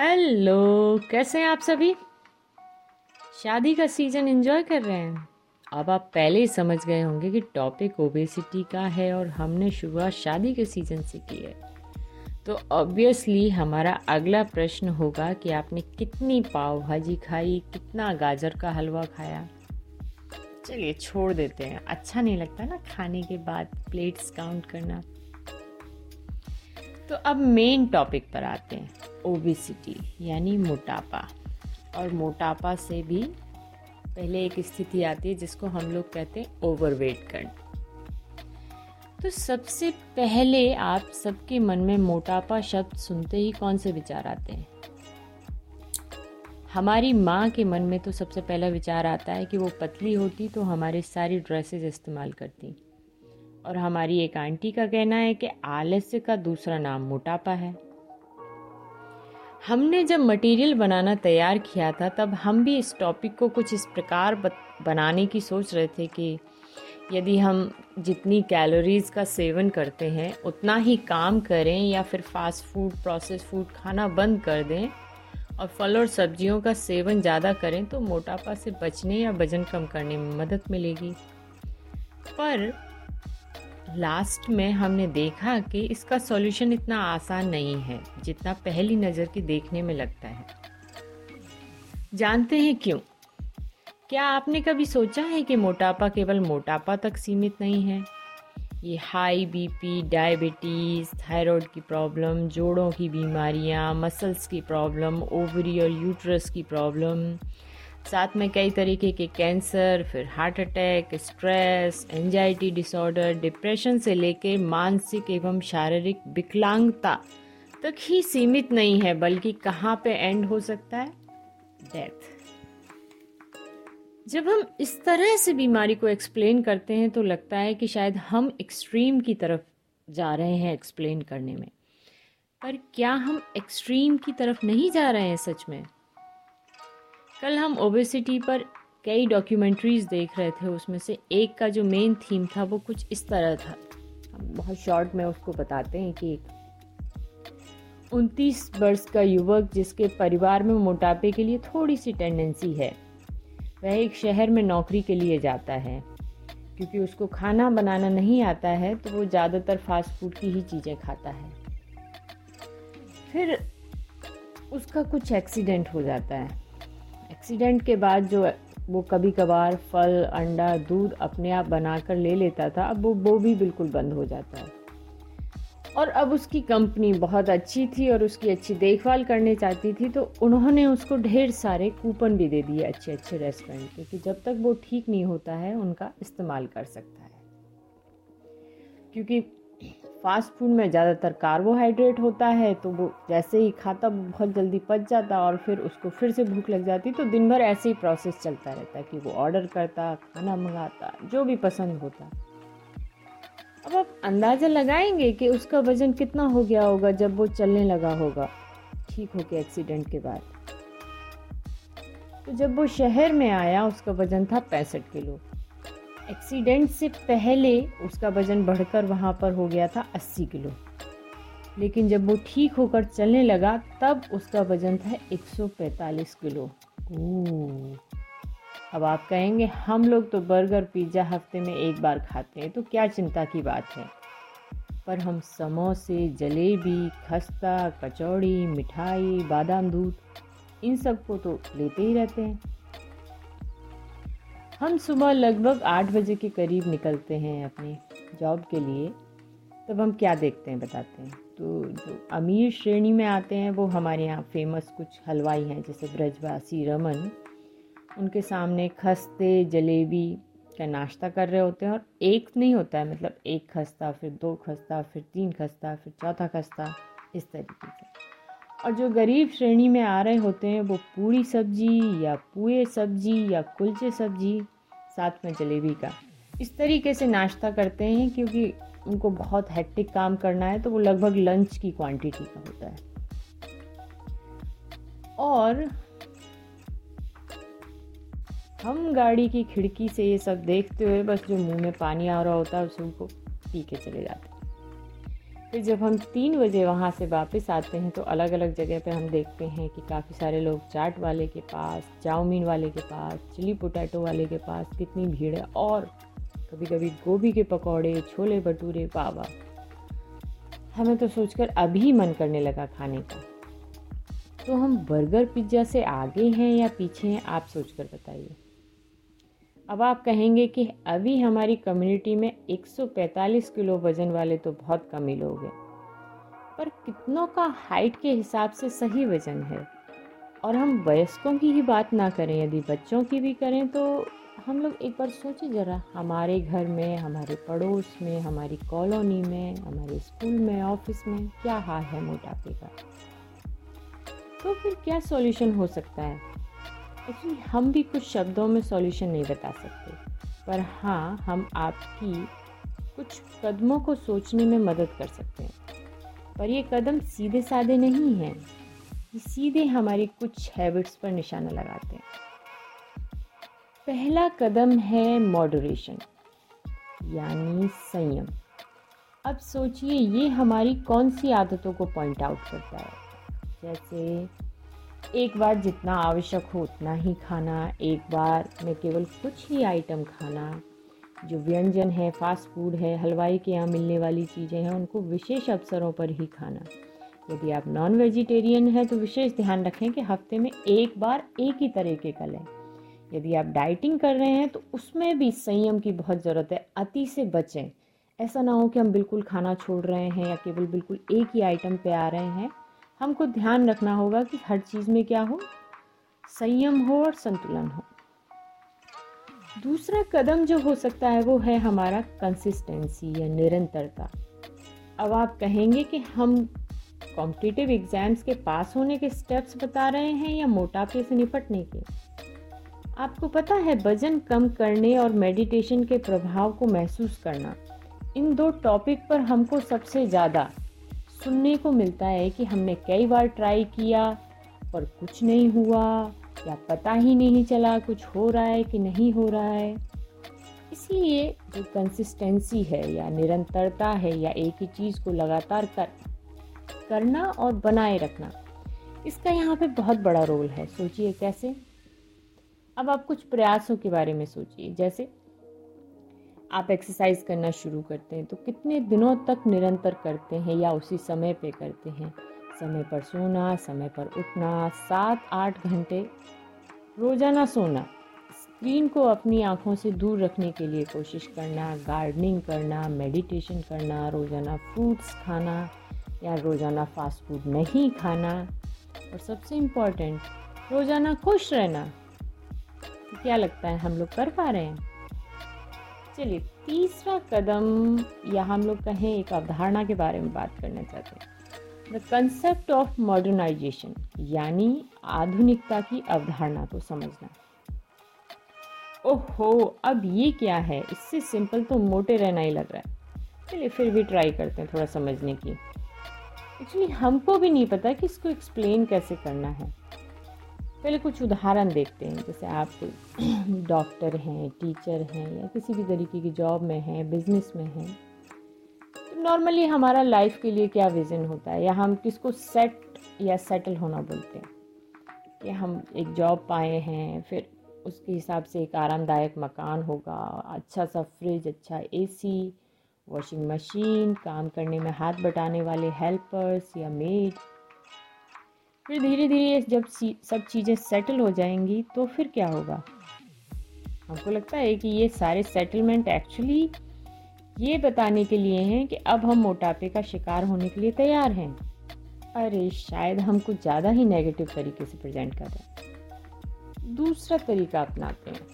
Hello, कैसे हैं आप सभी। शादी का सीज़न एंजॉय कर रहे हैं। अब आप पहले ही समझ गए होंगे कि टॉपिक ओबेसिटी का है और हमने शुरुआत शादी के सीज़न से की है। तो ऑब्वियसली हमारा अगला प्रश्न होगा कि आपने कितनी पाव भाजी खाई, कितना गाजर का हलवा खाया। चलिए छोड़ देते हैं, अच्छा नहीं लगता ना खाने के बाद प्लेट्स काउंट करना। तो अब मेन टॉपिक पर आते हैं, ओबेसिटी यानी मोटापा। और मोटापा से भी पहले एक स्थिति आती है जिसको हम लोग कहते हैं ओवरवेट करना। तो सबसे पहले आप सबके मन में मोटापा शब्द सुनते ही कौन से विचार आते हैं। हमारी माँ के मन में तो सबसे पहला विचार आता है कि वो पतली होती तो हमारे सारी ड्रेसेस इस्तेमाल करती। और हमारी एक आंटी का कहना है कि आलस्य का दूसरा नाम मोटापा है। हमने जब मटेरियल बनाना तैयार किया था तब हम भी इस टॉपिक को कुछ इस प्रकार बनाने की सोच रहे थे कि यदि हम जितनी कैलोरीज़ का सेवन करते हैं उतना ही काम करें या फिर फास्ट फूड, प्रोसेस फूड खाना बंद कर दें और फल और सब्जियों का सेवन ज़्यादा करें तो मोटापा से बचने या वजन कम करने में मदद मिलेगी। पर लास्ट में हमने देखा कि इसका सॉल्यूशन इतना आसान नहीं है जितना पहली नज़र के देखने में लगता है। जानते हैं क्यों? क्या आपने कभी सोचा है कि मोटापा केवल मोटापा तक सीमित नहीं है। ये हाई बीपी, डायबिटीज़, थायराइड की प्रॉब्लम, जोड़ों की बीमारियाँ, मसल्स की प्रॉब्लम, ओवरी और यूट्रस की प्रॉब्लम, साथ में कई तरीके के कैंसर, फिर heart attack, stress, anxiety disorder, depression से लेके मानसिक एवं शारीरिक विकलांगता तक ही सीमित नहीं है, बल्कि कहाँ पे एंड हो सकता है, डेथ। जब हम इस तरह से बीमारी को एक्सप्लेन करते हैं तो लगता है कि शायद हम एक्सट्रीम की तरफ जा रहे हैं एक्सप्लेन करने में। पर क्या हम एक्सट्रीम की तरफ नहीं जा रहे हैं सच में। कल हम ओबेसिटी पर कई डॉक्यूमेंट्रीज देख रहे थे, उसमें से एक का जो मेन थीम था वो कुछ इस तरह था। हम बहुत शॉर्ट में उसको बताते हैं कि 29 वर्ष का युवक जिसके परिवार में मोटापे के लिए थोड़ी सी टेंडेंसी है, वह एक शहर में नौकरी के लिए जाता है। क्योंकि उसको खाना बनाना नहीं आता है तो वो ज़्यादातर फास्ट फूड की ही चीज़ें खाता है। फिर उसका कुछ एक्सीडेंट हो जाता है। एक्सीडेंट के बाद जो वो कभी कभार फल, अंडा, दूध अपने आप बनाकर ले लेता था, अब वो भी बिल्कुल बंद हो जाता है। और अब उसकी कंपनी बहुत अच्छी थी और उसकी अच्छी देखभाल करने चाहती थी, तो उन्होंने उसको ढेर सारे कूपन भी दे दिए अच्छे अच्छे रेस्टोरेंट के कि जब तक वो ठीक नहीं होता है उनका इस्तेमाल कर सकता है। क्योंकि फास्ट फूड में ज़्यादातर कार्बोहाइड्रेट होता है तो वो जैसे ही खाता बहुत जल्दी पच जाता और फिर उसको फिर से भूख लग जाती, तो दिन भर ऐसे ही प्रोसेस चलता रहता कि वो ऑर्डर करता, खाना मंगाता, जो भी पसंद होता। अब आप अंदाज़ा लगाएंगे कि उसका वज़न कितना हो गया होगा जब वो चलने लगा होगा ठीक होके एक्सीडेंट के बाद। तो जब वो शहर में आया उसका वज़न था 65 किलो। एक्सीडेंट से पहले उसका वज़न बढ़कर वहाँ पर हो गया था 80 किलो। लेकिन जब वो ठीक होकर चलने लगा तब उसका वज़न था 145 किलो। अब आप कहेंगे हम लोग तो बर्गर, पिज़्ज़ा हफ्ते में एक बार खाते हैं तो क्या चिंता की बात है। पर हम समोसे, जलेबी, खस्ता, कचौड़ी, मिठाई, बादाम दूध, इन सब को तो लेते ही रहते हैं। हम सुबह लगभग 8 बजे के करीब निकलते हैं अपनी जॉब के लिए। तब हम क्या देखते हैं बताते हैं। तो जो अमीर श्रेणी में आते हैं वो हमारे यहाँ फेमस कुछ हलवाई हैं, जैसे ब्रजवासी रमन, उनके सामने खस्ते, जलेबी का नाश्ता कर रहे होते हैं। और एक नहीं होता है, मतलब एक खस्ता, फिर 2 खस्ता, फिर 3 खस्ता, फिर 4था खस्ता, इस तरीके से। और जो गरीब श्रेणी में आ रहे होते हैं वो पूरी सब्जी या पूए सब्जी या कुलचे सब्जी, साथ में जलेबी का, इस तरीके से नाश्ता करते हैं। क्योंकि उनको बहुत हेक्टिक काम करना है तो वो लगभग लंच की क्वांटिटी का होता है। और हम गाड़ी की खिड़की से ये सब देखते हुए बस जो मुंह में पानी आ रहा होता है उसको पी के चले जाते हैं। फिर जब हम 3 बजे वहाँ से वापस आते हैं तो अलग अलग जगह पे हम देखते हैं कि काफ़ी सारे लोग चाट वाले के पास, चाउमीन वाले के पास, चिली पोटैटो वाले के पास कितनी भीड़ है। और कभी कभी गोभी के पकौड़े, छोले भटूरे, बाबा हमें तो सोचकर अभी मन करने लगा खाने का। तो हम बर्गर पिज्ज़ा से आगे हैं या पीछे हैं, आप सोच कर बताइए। अब आप कहेंगे कि अभी हमारी कम्युनिटी में 145 किलो वजन वाले तो बहुत कम ही लोग हैं, पर कितनों का हाइट के हिसाब से सही वज़न है। और हम वयस्कों की ही बात ना करें, यदि बच्चों की भी करें तो हम लोग एक बार सोचें ज़रा, हमारे घर में, हमारे पड़ोस में, हमारी कॉलोनी में, हमारे स्कूल में, ऑफिस में क्या हाल है मोटापे का। तो फिर क्या सॉल्यूशन हो सकता है? एक्चुअली हम भी कुछ शब्दों में सॉल्यूशन नहीं बता सकते, पर हाँ हम आपकी कुछ कदमों को सोचने में मदद कर सकते हैं। पर ये कदम सीधे साधे नहीं हैं, ये सीधे हमारी कुछ हैबिट्स पर निशाना लगाते हैं। पहला कदम है मॉडरेशन, यानी संयम। अब सोचिए ये हमारी कौन सी आदतों को पॉइंट आउट करता है, जैसे एक बार जितना आवश्यक हो उतना ही खाना, एक बार में केवल कुछ ही आइटम खाना, जो व्यंजन है, फास्ट फूड है, हलवाई के यहाँ मिलने वाली चीज़ें हैं, उनको विशेष अवसरों पर ही खाना। यदि आप नॉन वेजिटेरियन हैं तो विशेष ध्यान रखें कि हफ्ते में एक बार एक ही तरह के लें। यदि आप डाइटिंग कर रहे हैं तो उसमें भी संयम की बहुत ज़रूरत है, अति से बचें। ऐसा ना हो कि हम बिल्कुल खाना छोड़ रहे हैं या केवल बिल्कुल एक ही आइटम पर आ रहे हैं। हमको ध्यान रखना होगा कि हर चीज़ में क्या हो, संयम हो और संतुलन हो। दूसरा कदम जो हो सकता है वो है हमारा कंसिस्टेंसी या निरंतरता। अब आप कहेंगे कि हम कॉम्पिटिटिव एग्ज़ाम्स के पास होने के स्टेप्स बता रहे हैं या मोटापे से निपटने के। आपको पता है वजन कम करने और मेडिटेशन के प्रभाव को महसूस करना, इन दो टॉपिक पर हमको सबसे ज़्यादा सुनने को मिलता है कि हमने कई बार ट्राई किया पर कुछ नहीं हुआ, या पता ही नहीं चला कुछ हो रहा है कि नहीं हो रहा है। इसलिए जो कंसिस्टेंसी है या निरंतरता है या एक ही चीज़ को लगातार करना और बनाए रखना, इसका यहाँ पे बहुत बड़ा रोल है। सोचिए कैसे। अब आप कुछ प्रयासों के बारे में सोचिए, जैसे आप एक्सरसाइज करना शुरू करते हैं तो कितने दिनों तक निरंतर करते हैं या उसी समय पे करते हैं। समय पर सोना, समय पर उठना, 7-8 घंटे रोज़ाना सोना, स्क्रीन को अपनी आँखों से दूर रखने के लिए कोशिश करना, गार्डनिंग करना, मेडिटेशन करना, रोज़ाना फ्रूट्स खाना या रोज़ाना फास्ट फूड नहीं खाना, और सबसे इम्पॉर्टेंट रोज़ाना खुश रहना। तो क्या लगता है हम लोग कर पा रहे हैं? चलिए तीसरा कदम, या हम लोग कहें एक अवधारणा के बारे में बात करना चाहते हैं, द कंसेप्ट ऑफ मॉडर्नाइजेशन, यानी आधुनिकता की अवधारणा को समझना। ओहो, अब ये क्या है, इससे सिंपल तो मोटे रहना ही लग रहा है। चलिए फिर भी ट्राई करते हैं थोड़ा समझने की। एक्चुअली हमको भी नहीं पता कि इसको एक्सप्लेन कैसे करना है। पहले कुछ उदाहरण देखते हैं, जैसे आप डॉक्टर हैं, टीचर हैं, या किसी भी तरीके की जॉब में हैं, बिजनेस में हैं, तो नॉर्मली हमारा लाइफ के लिए क्या विज़न होता है, या हम किसको सेट या सेटल होना बोलते हैं, कि हम एक जॉब पाए हैं, फिर उसके हिसाब से एक आरामदायक मकान होगा, अच्छा सा फ्रिज, अच्छा एसी, वॉशिंग मशीन, काम करने में हाथ बटाने वाले हेल्पर्स या मेड। फिर धीरे धीरे जब सब चीज़ें सेटल हो जाएंगी तो फिर क्या होगा? हमको लगता है कि ये सारे सेटलमेंट एक्चुअली ये बताने के लिए हैं कि अब हम मोटापे का शिकार होने के लिए तैयार हैं। अरे शायद हम कुछ ज़्यादा ही नेगेटिव तरीके से प्रेजेंट कर रहे हैं। दूसरा तरीका अपनाते हैं,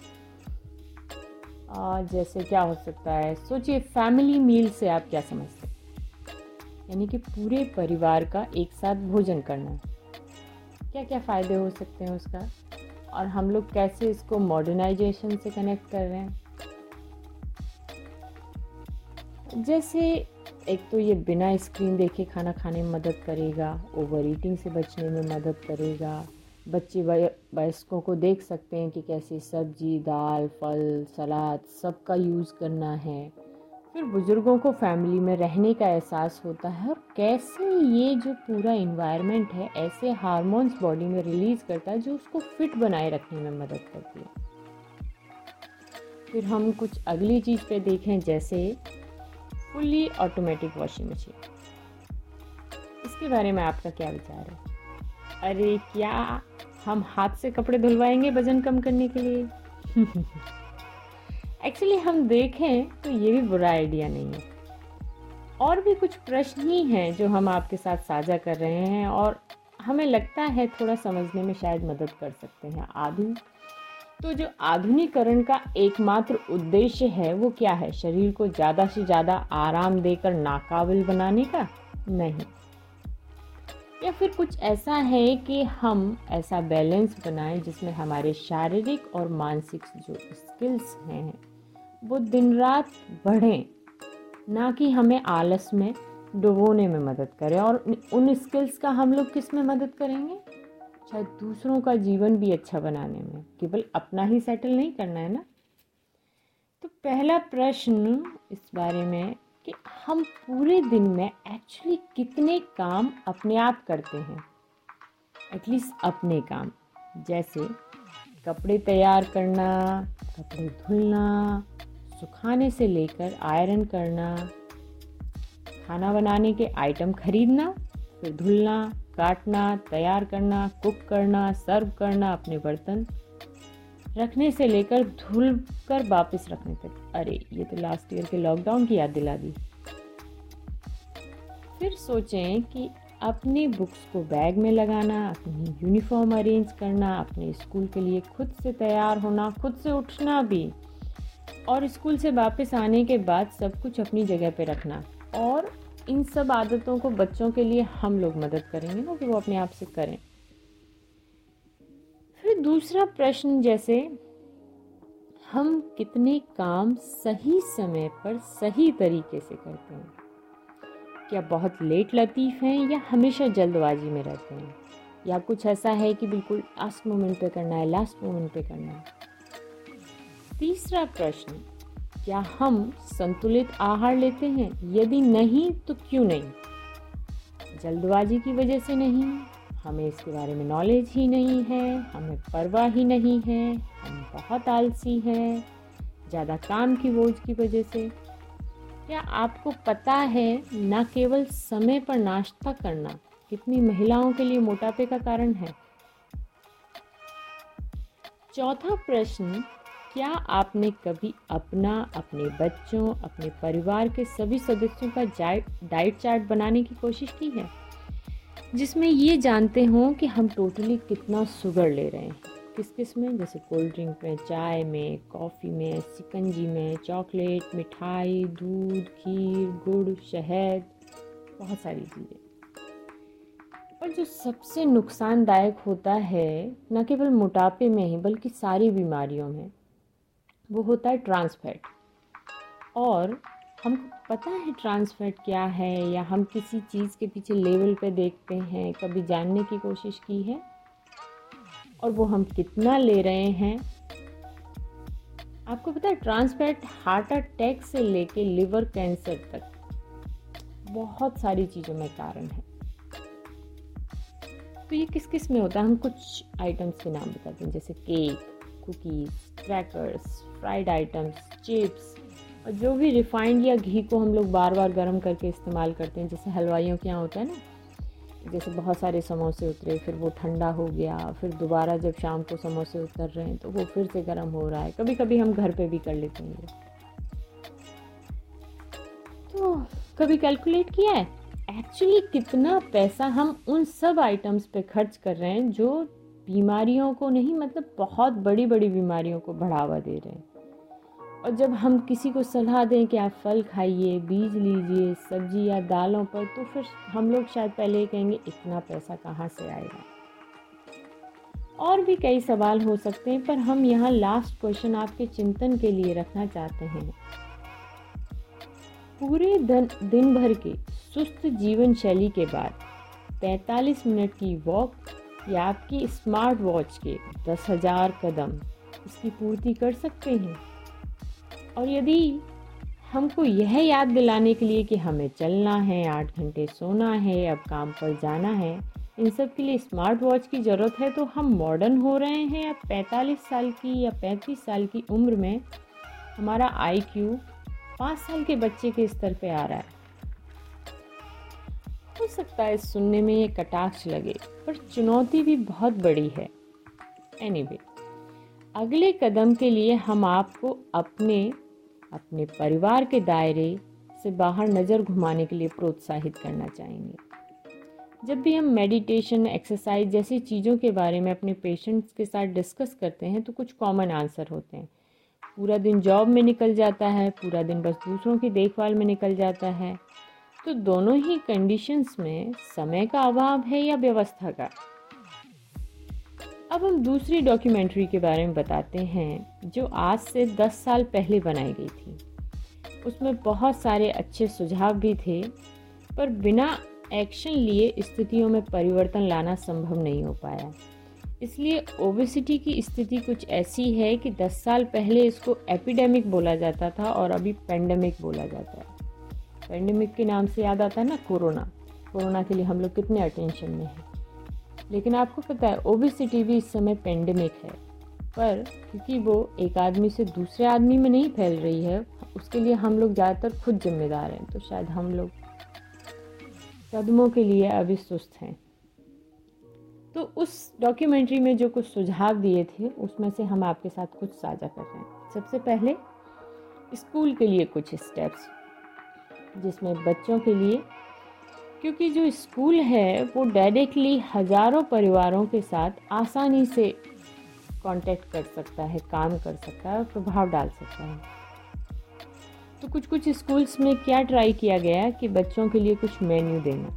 जैसे क्या हो सकता है, सोचिए फैमिली मील से आप क्या समझते हैं, यानी कि पूरे परिवार का एक साथ भोजन करना। क्या क्या फ़ायदे हो सकते हैं उसका, और हम लोग कैसे इसको मॉडर्नाइजेशन से कनेक्ट कर रहे हैं। जैसे एक तो ये बिना स्क्रीन देखे खाना खाने में मदद करेगा, ओवर ईटिंग से बचने में मदद करेगा, बच्चे वयस्कों को देख सकते हैं कि कैसे सब्जी, दाल, फल, सलाद सबका यूज़ करना है। फिर बुज़ुर्गों को फैमिली में रहने का एहसास होता है और कैसे ये जो पूरा इन्वायरमेंट है ऐसे हार्मोन्स बॉडी में रिलीज़ करता है जो उसको फिट बनाए रखने में मदद करती है। फिर हम कुछ अगली चीज़ पे देखें जैसे फुली ऑटोमेटिक वॉशिंग मशीन, इसके बारे में आपका क्या विचार है? अरे क्या हम हाथ से कपड़े धुलवाएंगे वजन कम करने के लिए? एक्चुअली हम देखें तो ये भी बुरा आइडिया नहीं है। और भी कुछ प्रश्न ही हैं जो हम आपके साथ साझा कर रहे हैं और हमें लगता है थोड़ा समझने में शायद मदद कर सकते हैं। जो आधुनिकीकरण का एकमात्र उद्देश्य है वो क्या है? शरीर को ज़्यादा से ज़्यादा आराम देकर नाकाबिल बनाने का? नहीं। या फिर कुछ ऐसा है कि हम ऐसा बैलेंस बनाएं जिसमें हमारे शारीरिक और मानसिक जो स्किल्स हैं वो दिन रात बढ़ें, ना कि हमें आलस में डुबोने में मदद करें। और उन स्किल्स का हम लोग किस में मदद करेंगे? शायद दूसरों का जीवन भी अच्छा बनाने में, केवल अपना ही सेटल नहीं करना है ना। तो पहला प्रश्न इस बारे में कि हम पूरे दिन में एक्चुअली कितने काम अपने आप करते हैं, एटलीस्ट अपने काम, जैसे कपड़े तैयार करना, कपड़े धुलना, सुखाने से लेकर आयरन करना, खाना बनाने के आइटम खरीदना, फिर धुलना, काटना, तैयार करना, कुक करना, सर्व करना, अपने बर्तन रखने से लेकर धुल कर वापस रखने तक। अरे ये तो लास्ट ईयर के लॉकडाउन की याद दिला दी। फिर सोचें कि अपनी बुक्स को बैग में लगाना, अपनी यूनिफॉर्म अरेंज करना, अपने स्कूल के लिए खुद से तैयार होना, खुद से उठना भी, और स्कूल से वापस आने के बाद सब कुछ अपनी जगह पे रखना। और इन सब आदतों को बच्चों के लिए हम लोग मदद करेंगे ना कि वो अपने आप से करें। फिर दूसरा प्रश्न जैसे हम कितने काम सही समय पर सही तरीके से करते हैं? क्या बहुत लेट लतीफ़ हैं या हमेशा जल्दबाजी में रहते हैं? या कुछ ऐसा है कि बिल्कुल लास्ट मोमेंट पे करना है, लास्ट मोमेंट पे करना है। तीसरा प्रश्न, क्या हम संतुलित आहार लेते हैं? यदि नहीं तो क्यों नहीं? जल्दबाजी की वजह से नहीं, हमें इसके बारे में नॉलेज ही नहीं है, हमें परवाह ही नहीं है, हम बहुत आलसी हैं, ज़्यादा काम की बोझ की वजह से। क्या आपको पता है ना केवल समय पर नाश्ता करना कितनी महिलाओं के लिए मोटापे का कारण है? चौथा प्रश्न, क्या आपने कभी अपना, अपने बच्चों, अपने परिवार के सभी सदस्यों का डाइट चार्ट बनाने की कोशिश की है जिसमें ये जानते हों कि हम टोटली कितना शुगर ले रहे हैं, किस किस में, जैसे कोल्ड ड्रिंक में, चाय में, कॉफ़ी में, शिकंजी में, चॉकलेट, मिठाई, दूध, खीर, गुड़, शहद, बहुत सारी चीज़ें। और जो सबसे नुकसानदायक होता है न केवल मोटापे में ही बल्कि सारी बीमारियों में, वो होता है ट्रांस फैट। और हमको पता है ट्रांस फैट क्या है, या हम किसी चीज़ के पीछे लेवल पे देखते हैं, कभी जानने की कोशिश की है? और वो हम कितना ले रहे हैं? आपको पता है ट्रांस फैट हार्ट अटैक से लेके लिवर कैंसर तक बहुत सारी चीज़ों में कारण है। तो ये किस किस में होता है? हम कुछ आइटम्स के नाम बताते हैं जैसे cake, cookies, crackers, fried items, chips, और जो भी रिफाइंड या घी को हम लोग बार बार गर्म करके इस्तेमाल करते हैं, जैसे हलवाइयों के यहाँ होता है ना, जैसे बहुत सारे समोसे उतरे, फिर वो ठंडा हो गया, फिर दोबारा जब शाम को समोसे उतर रहे हैं तो वो फिर से गर्म हो रहा है, कभी कभी हम घर पे भी कर लेते हैं। तो कभी कैलकुलेट किया है एक्चुअली कितना पैसा हम उन सब आइटम्स पे खर्च कर रहे हैं जो बीमारियों को नहीं, मतलब बहुत बड़ी बड़ी बीमारियों को बढ़ावा दे रहे हैं? और जब हम किसी को सलाह दें कि आप फल खाइए, बीज लीजिए, सब्जी या दालों पर, तो फिर हम लोग शायद पहले ही कहेंगे इतना पैसा कहाँ से आएगा। और भी कई सवाल हो सकते हैं, पर हम यहाँ लास्ट क्वेश्चन आपके चिंतन के लिए रखना चाहते हैं। पूरे दिन भर के सुस्त जीवन शैली के बाद 45 मिनट की वॉक या आपकी स्मार्ट वॉच के 10,000 कदम इसकी पूर्ति कर सकते हैं। और यदि हमको यह याद दिलाने के लिए कि हमें चलना है, 8 घंटे सोना है, अब काम पर जाना है, इन सब के लिए स्मार्ट वॉच की ज़रूरत है। तो हम मॉडर्न हो रहे हैं। अब 45 साल की या 35 साल की उम्र में हमारा IQ 5 साल के बच्चे के स्तर पे आ रहा है। हो सकता है सुनने में ये कटाक्ष लगे, पर चुनौती भी बहुत बड़ी है। एनीवे, अगले कदम के लिए हम आपको अपने परिवार के दायरे से बाहर नज़र घुमाने के लिए प्रोत्साहित करना चाहेंगे। जब भी हम मेडिटेशन, एक्सरसाइज जैसी चीज़ों के बारे में अपने पेशेंट्स के साथ डिस्कस करते हैं तो कुछ कॉमन आंसर होते हैं। पूरा दिन जॉब में निकल जाता है, पूरा दिन बस दूसरों की देखभाल में निकल जाता है। तो दोनों ही कंडीशंस में समय का अभाव है या व्यवस्था का। अब हम दूसरी डॉक्यूमेंट्री के बारे में बताते हैं जो आज से 10 साल पहले बनाई गई थी। उसमें बहुत सारे अच्छे सुझाव भी थे, पर बिना एक्शन लिए स्थितियों में परिवर्तन लाना संभव नहीं हो पाया। इसलिए ओबेसिटी की स्थिति कुछ ऐसी है कि 10 साल पहले इसको एपिडेमिक बोला जाता था और अभी पेंडेमिक बोला जाता है। पेंडेमिक के नाम से याद आता है ना कोरोना के लिए हम लोग कितने अटेंशन में हैं। लेकिन आपको पता है ओबेसिटी भी इस समय पेंडेमिक है, पर क्योंकि वो एक आदमी से दूसरे आदमी में नहीं फैल रही है, उसके लिए हम लोग ज़्यादातर खुद जिम्मेदार हैं। तो शायद हम लोग कदमों के लिए अभी सुस्त हैं। तो उस डॉक्यूमेंट्री में जो कुछ सुझाव दिए थे उसमें से हम आपके साथ कुछ साझा कर रहे हैं। सबसे पहले स्कूल के लिए कुछ स्टेप्स, जिसमें बच्चों के लिए, क्योंकि जो स्कूल है वो डायरेक्टली हज़ारों परिवारों के साथ आसानी से कांटेक्ट कर सकता है, काम कर सकता है और प्रभाव डाल सकता है। तो कुछ स्कूल्स में क्या ट्राई किया गया कि बच्चों के लिए कुछ मेन्यू देना,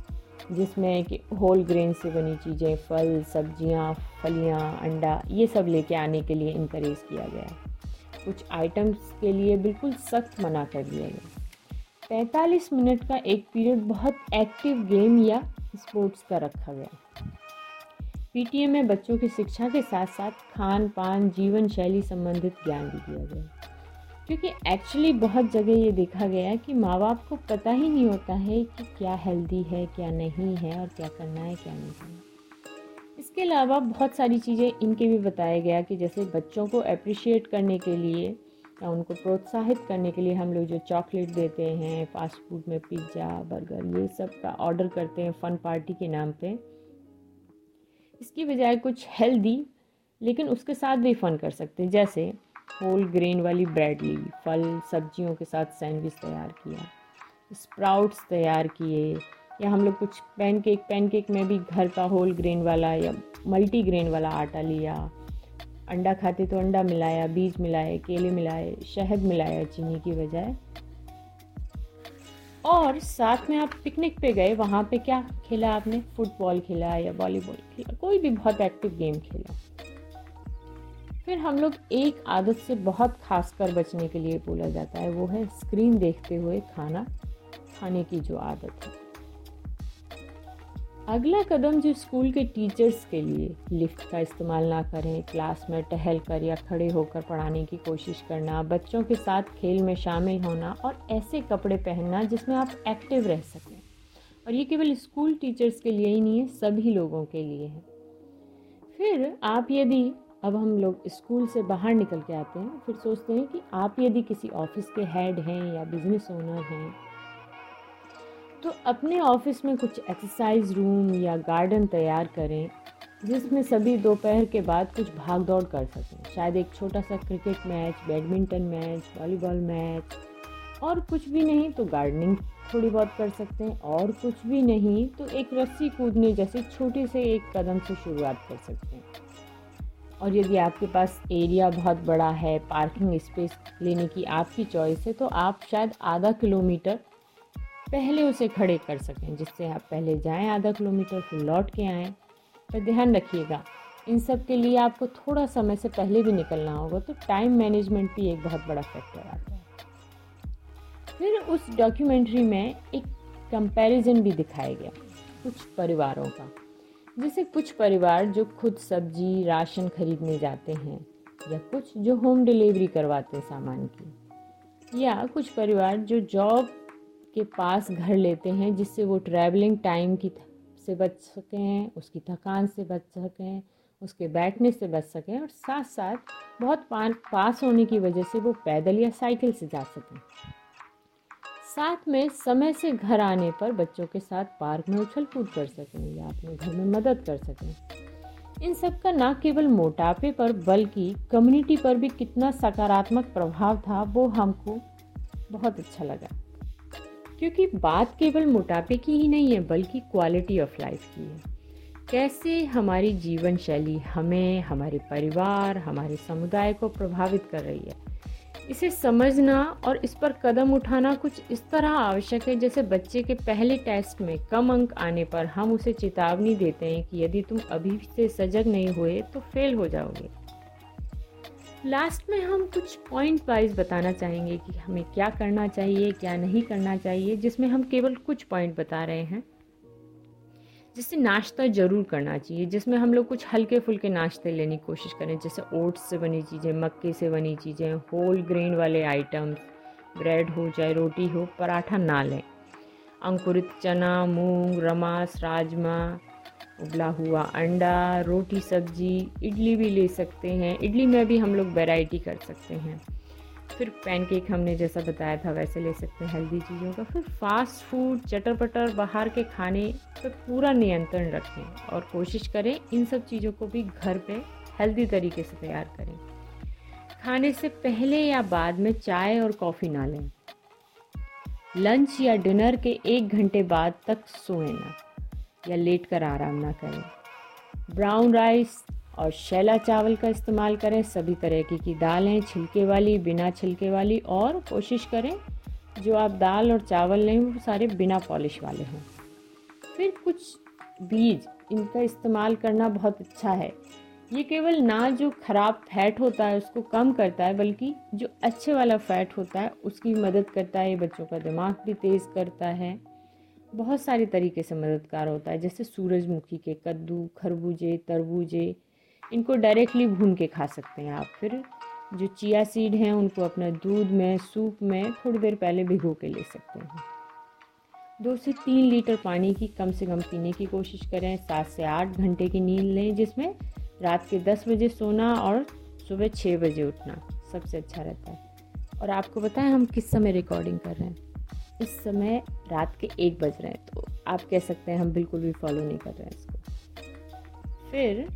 जिसमें कि होल ग्रेन से बनी चीज़ें, फल, सब्जियां, फलियां, अंडा, ये सब लेके आने के लिए इनकरेज किया गया। कुछ आइटम्स के लिए बिल्कुल सख्त मना कर दिया गया। 45 मिनट का एक पीरियड बहुत एक्टिव गेम या स्पोर्ट्स का रखा गया। पीटीए में बच्चों की शिक्षा के साथ साथ खान पान, जीवन शैली संबंधित ज्ञान भी दिया गया, क्योंकि एक्चुअली बहुत जगह ये देखा गया कि माँ बाप को पता ही नहीं होता है कि क्या हेल्दी है, क्या नहीं है, और क्या करना है, क्या नहीं करना। इसके अलावा बहुत सारी चीज़ें इनके भी बताया गया कि जैसे बच्चों को अप्रिशिएट करने के लिए या उनको प्रोत्साहित करने के लिए हम लोग जो चॉकलेट देते हैं, फास्ट फूड में पिज्ज़ा, बर्गर, ये सब का ऑर्डर करते हैं फन पार्टी के नाम पे, इसकी बजाय कुछ हेल्दी लेकिन उसके साथ भी फ़न कर सकते हैं। जैसे होल ग्रेन वाली ब्रेड ली, फल सब्जियों के साथ सैंडविच तैयार किया, स्प्राउट्स तैयार किए, या हम लोग कुछ पैनकेक में भी घर का होल ग्रेन वाला या मल्टी ग्रेन वाला आटा लिया, अंडा खाते तो अंडा मिलाया, बीज मिलाए, केले मिलाए, शहद मिलाया चीनी की बजाय। और साथ में आप पिकनिक पे गए, वहाँ पे क्या खेला आपने, फुटबॉल खेला या वॉलीबॉल खेला, कोई भी बहुत एक्टिव गेम खेला। फिर हम लोग एक आदत से बहुत खास कर बचने के लिए बोला जाता है, वो है स्क्रीन देखते हुए खाना खाने की जो आदत है। अगला कदम जो स्कूल के टीचर्स के लिए, लिफ्ट का इस्तेमाल ना करें, क्लास में टहल कर या खड़े होकर पढ़ाने की कोशिश करना, बच्चों के साथ खेल में शामिल होना और ऐसे कपड़े पहनना जिसमें आप एक्टिव रह सकें। और ये केवल स्कूल टीचर्स के लिए ही नहीं है, सभी लोगों के लिए है। फिर आप यदि, अब हम लोग स्कूल से बाहर निकल के आते हैं, फिर सोचते हैं कि आप यदि किसी ऑफिस के हेड हैं या बिजनेस ओनर हैं तो अपने ऑफिस में कुछ एक्सरसाइज रूम या गार्डन तैयार करें, जिसमें सभी दोपहर के बाद कुछ भाग दौड़ कर सकें। शायद एक छोटा सा cricket match, badminton match, volleyball match, और कुछ भी नहीं तो गार्डनिंग थोड़ी बहुत कर सकते हैं, और कुछ भी नहीं तो एक रस्सी कूदने जैसे छोटे से एक कदम से शुरुआत कर सकते हैं। और यदि आपके पास एरिया बहुत बड़ा है, पार्किंग स्पेस लेने की आपकी चॉइस है, तो आप शायद आधा किलोमीटर पहले उसे खड़े कर सकें, जिससे आप पहले जाएं आधा किलोमीटर, फिर लौट के आएं। पर ध्यान रखिएगा, इन सब के लिए आपको थोड़ा समय से पहले भी निकलना होगा, तो टाइम मैनेजमेंट भी एक बहुत बड़ा फैक्टर आता है। फिर उस डॉक्यूमेंट्री में एक कंपैरिजन भी दिखाया गया कुछ परिवारों का, जैसे कुछ परिवार जो खुद सब्जी, राशन खरीदने जाते हैं, या कुछ जो होम डिलीवरी करवाते हैं सामान की। या कुछ परिवार जो जॉब के पास घर लेते हैं, जिससे वो ट्रैवलिंग टाइम की से बच सकें, उसकी थकान से बच सकें, उसके बैठने से बच सकें, और साथ साथ बहुत पास होने की वजह से वो पैदल या साइकिल से जा सकें। साथ में समय से घर आने पर बच्चों के साथ पार्क में उछल कूद कर सकें या अपने घर में मदद कर सकें। इन सब का न केवल मोटापे पर बल्कि कम्युनिटी पर भी कितना सकारात्मक प्रभाव था, वो हमको बहुत अच्छा लगा, क्योंकि बात केवल मोटापे की ही नहीं है बल्कि क्वालिटी ऑफ लाइफ की है। कैसे हमारी जीवन शैली हमें, हमारे परिवार, हमारे समुदाय को प्रभावित कर रही है, इसे समझना और इस पर कदम उठाना कुछ इस तरह आवश्यक है जैसे बच्चे के पहले टेस्ट में कम अंक आने पर हम उसे चेतावनी देते हैं कि यदि तुम अभी से सजग नहीं हुए तो फेल हो जाओगे। लास्ट में हम कुछ पॉइंट वाइज बताना चाहेंगे कि हमें क्या करना चाहिए, क्या नहीं करना चाहिए, जिसमें हम केवल कुछ पॉइंट बता रहे हैं। जैसे नाश्ता ज़रूर करना चाहिए, जिसमें हम लोग कुछ हल्के फुल्के नाश्ते लेने की कोशिश करें, जैसे ओट्स से बनी चीज़ें, मक्के से बनी चीज़ें, होल ग्रेन वाले आइटम्स, ब्रेड हो चाहे रोटी हो, पराठा ना लें। अंकुरित चना, मूंग, रमास, राजमा, उबला हुआ अंडा, रोटी सब्जी, इडली भी ले सकते हैं। इडली में भी हम लोग वैरायटी कर सकते हैं। फिर पैनकेक हमने जैसा बताया था वैसे ले सकते हैं, हेल्दी चीज़ों का। फिर फास्ट फूड, चटर पटर, बाहर के खाने पर पूरा नियंत्रण रखें और कोशिश करें इन सब चीज़ों को भी घर पे हेल्दी तरीके से तैयार करें। खाने से पहले या बाद में चाय और कॉफ़ी ना लें। लंच या डिनर के 1 घंटे बाद तक सोएं ना या लेट कर आराम ना करें। ब्राउन राइस और शैला चावल का इस्तेमाल करें। सभी तरह की दालें, छिलके वाली, बिना छिलके वाली, और कोशिश करें जो आप दाल और चावल लें वो सारे बिना पॉलिश वाले हों। फिर कुछ बीज, इनका इस्तेमाल करना बहुत अच्छा है। ये केवल ना जो खराब फैट होता है उसको कम करता है, बल्कि जो अच्छे वाला फैट होता है उसकी मदद करता है। बच्चों का दिमाग भी तेज़ करता है, बहुत सारे तरीके से मददगार होता है। जैसे सूरजमुखी के कद्दू, खरबूजे, तरबूजे, इनको डायरेक्टली भून के खा सकते हैं आप। फिर जो चिया सीड हैं उनको अपना दूध में, सूप में थोड़ी देर पहले भिगो के ले सकते हैं। 2 से 3 लीटर पानी की कम से कम पीने की कोशिश करें। 7 से 8 घंटे की नींद लें, जिसमें रात के 10 बजे सोना और सुबह 6 बजे उठना सबसे अच्छा रहता है। और आपको बताएं हम किस समय रिकॉर्डिंग कर रहे हैं, इस समय रात के 1 बज रहे हैं, तो आप कह सकते हैं हम बिल्कुल भी फॉलो नहीं कर रहे हैं इसको। फिर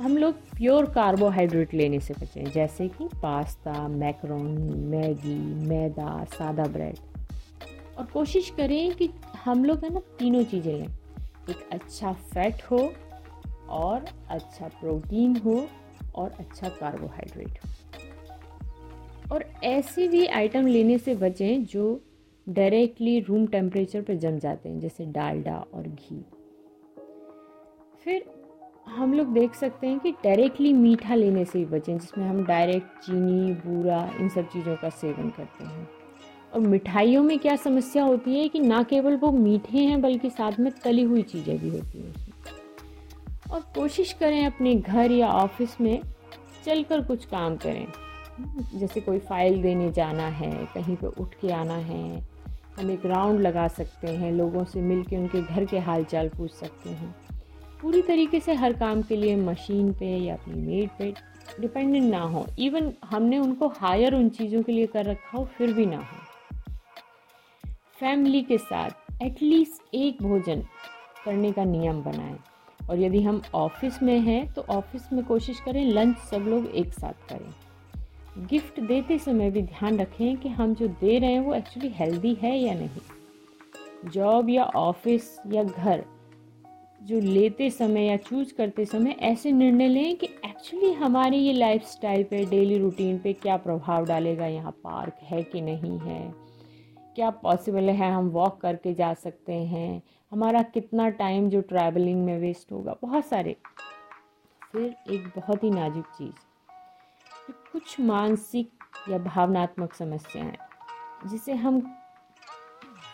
हम लोग प्योर कार्बोहाइड्रेट लेने से बचें, जैसे कि पास्ता, मैकरोनी, मैगी, मैदा, सादा ब्रेड, और कोशिश करें कि हम लोग है ना तीनों चीज़ें लें। एक अच्छा फैट हो और अच्छा प्रोटीन हो और अच्छा कार्बोहाइड्रेट हो। और ऐसे भी आइटम लेने से बचें जो डायरेक्टली रूम टेम्परेचर पर जम जाते हैं, जैसे डालडा और घी। फिर हम लोग देख सकते हैं कि डायरेक्टली मीठा लेने से ही बचें, जिसमें हम डायरेक्ट चीनी, बूरा, इन सब चीज़ों का सेवन करते हैं। और मिठाइयों में क्या समस्या होती है कि ना केवल वो मीठे हैं बल्कि साथ में तली हुई चीज़ें भी होती हैं। और कोशिश करें अपने घर या ऑफिस में चलकर कुछ काम करें, जैसे कोई फाइल देने जाना है, कहीं पे उठ के आना है, हम एक राउंड लगा सकते हैं, लोगों से मिल के उनके घर के हाल चाल पूछ सकते हैं। पूरी तरीके से हर काम के लिए मशीन पे या अपनी मेड पे डिपेंडेंट ना हो, इवन हमने उनको हायर उन चीज़ों के लिए कर रखा हो फिर भी ना हो। फैमिली के साथ एटलीस्ट एक भोजन करने का नियम बनाएं, और यदि हम ऑफिस में हैं तो ऑफिस में कोशिश करें लंच सब लोग एक साथ करें। गिफ्ट देते समय भी ध्यान रखें कि हम जो दे रहे हैं वो एक्चुअली हेल्दी है या नहीं। जॉब या ऑफिस या घर जो लेते समय या चूज करते समय ऐसे निर्णय लें कि एक्चुअली हमारे ये लाइफस्टाइल पे, डेली रूटीन पे क्या प्रभाव डालेगा, यहाँ पार्क है कि नहीं है, क्या पॉसिबल है, हम वॉक करके जा सकते हैं, हमारा कितना टाइम जो ट्रैवलिंग में वेस्ट होगा, बहुत सारे। फिर एक बहुत ही नाजुक चीज़, कुछ मानसिक या भावनात्मक समस्याएं, जिसे हम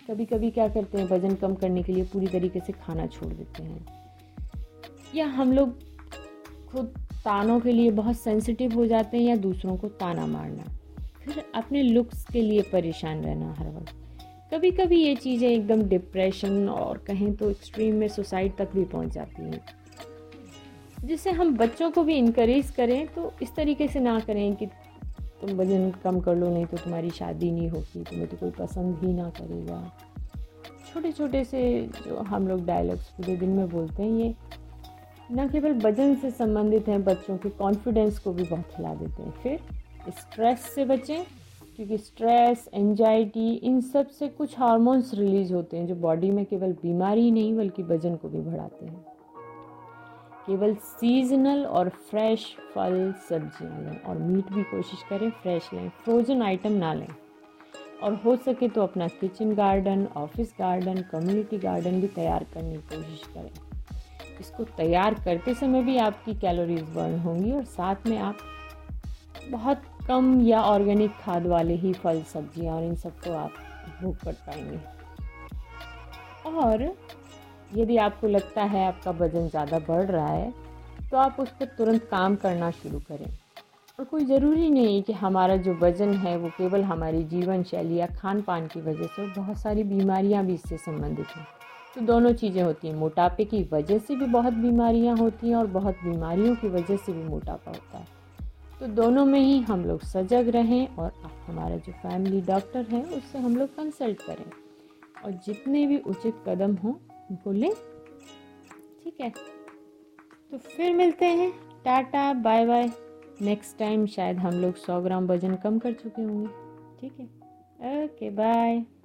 कभी कभी क्या करते हैं वज़न कम करने के लिए पूरी तरीके से खाना छोड़ देते हैं, या हम लोग खुद तानों के लिए बहुत सेंसिटिव हो जाते हैं या दूसरों को ताना मारना। फिर अपने लुक्स के लिए परेशान रहना हर वक्त। कभी कभी ये चीज़ें एकदम डिप्रेशन और कहें तो एक्सट्रीम में सुसाइड तक भी पहुंच जाती हैं, जिससे हम बच्चों को भी इनकरेज करें तो इस तरीके से ना करें कि तुम वजन कम कर लो नहीं तो तुम्हारी शादी नहीं होगी, तुम्हें तो कोई पसंद ही ना करेगा। छोटे छोटे से जो हम लोग डायलॉग्स पूरे दिन में बोलते हैं, ये न केवल वजन से संबंधित हैं, बच्चों के कॉन्फिडेंस को भी बहुत हिला देते हैं। फिर स्ट्रेस से बचें, क्योंकि स्ट्रेस, एंजाइटी, इन सब से कुछ हार्मोन्स रिलीज़ होते हैं जो बॉडी में केवल बीमारी नहीं बल्कि वजन को भी बढ़ाते हैं। केवल सीजनल और फ्रेश फल सब्जियां लें और मीट भी कोशिश करें फ्रेश लें, फ्रोजन आइटम ना लें, और हो सके तो अपना kitchen garden, office garden, community garden भी तैयार करने की कोशिश करें। इसको तैयार करते समय भी आपकी कैलोरीज बर्न होंगी और साथ में आप बहुत कम या ऑर्गेनिक खाद वाले ही फल सब्जियां और इन सबको आप उपभोग कर पाएंगे। और यदि आपको लगता है आपका वज़न ज़्यादा बढ़ रहा है तो आप उस पर तुरंत काम करना शुरू करें। और कोई ज़रूरी नहीं कि हमारा जो वज़न है वो केवल हमारी जीवन शैली या खान पान की वजह से, बहुत सारी बीमारियां भी इससे संबंधित हैं। तो दोनों चीज़ें होती हैं, मोटापे की वजह से भी बहुत बीमारियां होती हैं और बहुत बीमारियों की वजह से भी मोटापा होता है। तो दोनों में ही हम लोग सजग रहें और आप हमारा जो फैमिली डॉक्टर हैं उससे हम लोग कंसल्ट करें और जितने भी उचित कदम हों उनको लें। ठीक है, तो फिर मिलते हैं, Tata bye bye. Next time शायद हम लोग 100 ग्राम वज़न कम कर चुके होंगे। ठीक है, ओके बाय।